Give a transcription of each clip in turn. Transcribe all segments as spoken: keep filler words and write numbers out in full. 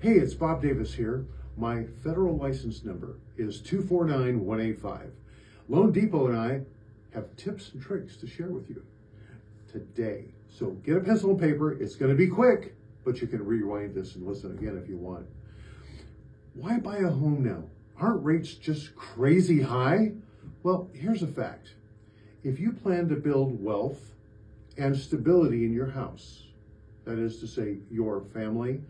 Hey, it's Bob Davis here. My federal license number is two four nine one eight five. Loan Depot and I have tips and tricks to share with you today. So get a pencil and paper. It's going to be quick, but you can rewind this and listen again if you want. Why buy a home now? Aren't rates just crazy high? Well, here's a fact. If you plan to build wealth and stability in your house, that is to say, your family,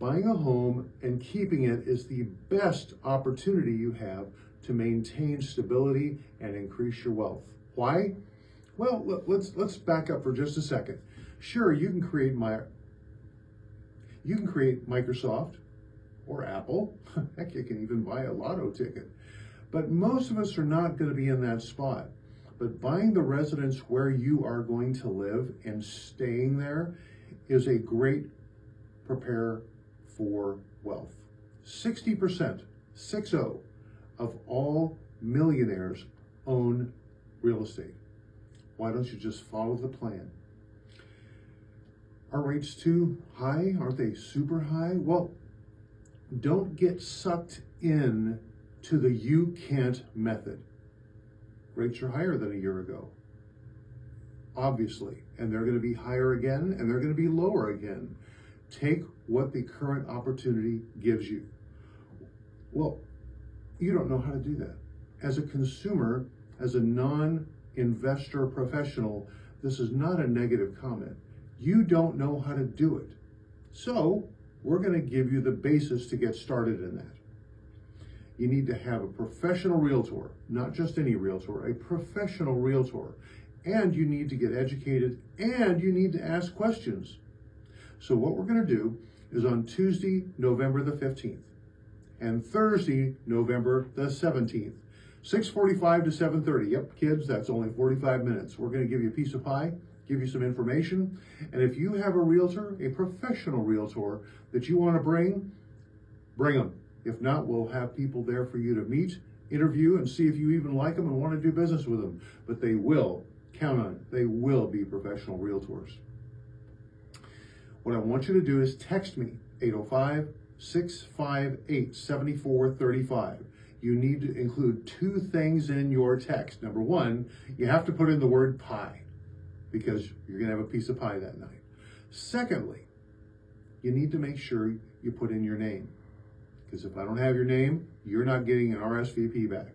buying a home and keeping it is the best opportunity you have to maintain stability and increase your wealth. Why? Well, let's let's back up for just a second. Sure, you can create my you can create Microsoft or Apple. Heck, you can even buy a lotto ticket. But most of us are not going to be in that spot. But buying the residence where you are going to live and staying there is a great prepare for wealth. sixty percent, six oh, of all millionaires own real estate. Why don't you just follow the plan? Are rates too high? Aren't they super high? Well, don't get sucked in to the you can't method. Rates are higher than a year ago, obviously, and they're going to be higher again, and they're going to be lower again. Take what the current opportunity gives you. Well, you don't know how to do that. As a consumer, as a non-investor professional, this is not a negative comment. You don't know how to do it. So we're going to give you the basis to get started in that. You need to have a professional realtor, not just any realtor, a professional realtor. And you need to get educated, and you need to ask questions. So what we're going to do is on Tuesday, November the fifteenth, and Thursday, November the seventeenth, six forty-five to seven thirty. Yep, kids, that's only forty-five minutes. We're going to give you a piece of pie, give you some information. And if you have a realtor, a professional realtor that you want to bring, bring them. If not, we'll have people there for you to meet, interview, and see if you even like them and want to do business with them. But they will, count on it, they will be professional realtors. What I want you to do is text me, eight oh five, six five eight, seven four three five. You need to include two things in your text. Number one, you have to put in the word pie, because you're going to have a piece of pie that night. Secondly, you need to make sure you put in your name, because if I don't have your name, you're not getting an R S V P back.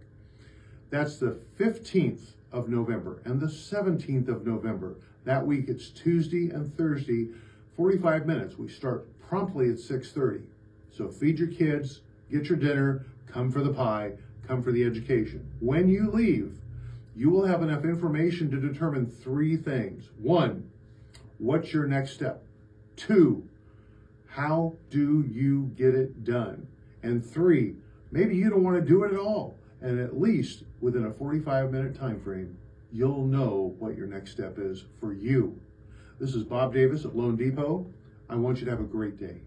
That's the fifteenth of November and the seventeenth of November. That week, it's Tuesday and Thursday, forty-five minutes. We start promptly at six thirty. So feed your kids, get your dinner, come for the pie, come for the education. When you leave, you will have enough information to determine three things. One, what's your next step? Two, how do you get it done? And three, maybe you don't want to do it at all. And at least within a forty-five minute time frame, you'll know what your next step is for you. This is Bob Davis at Loan Depot. I want you to have a great day.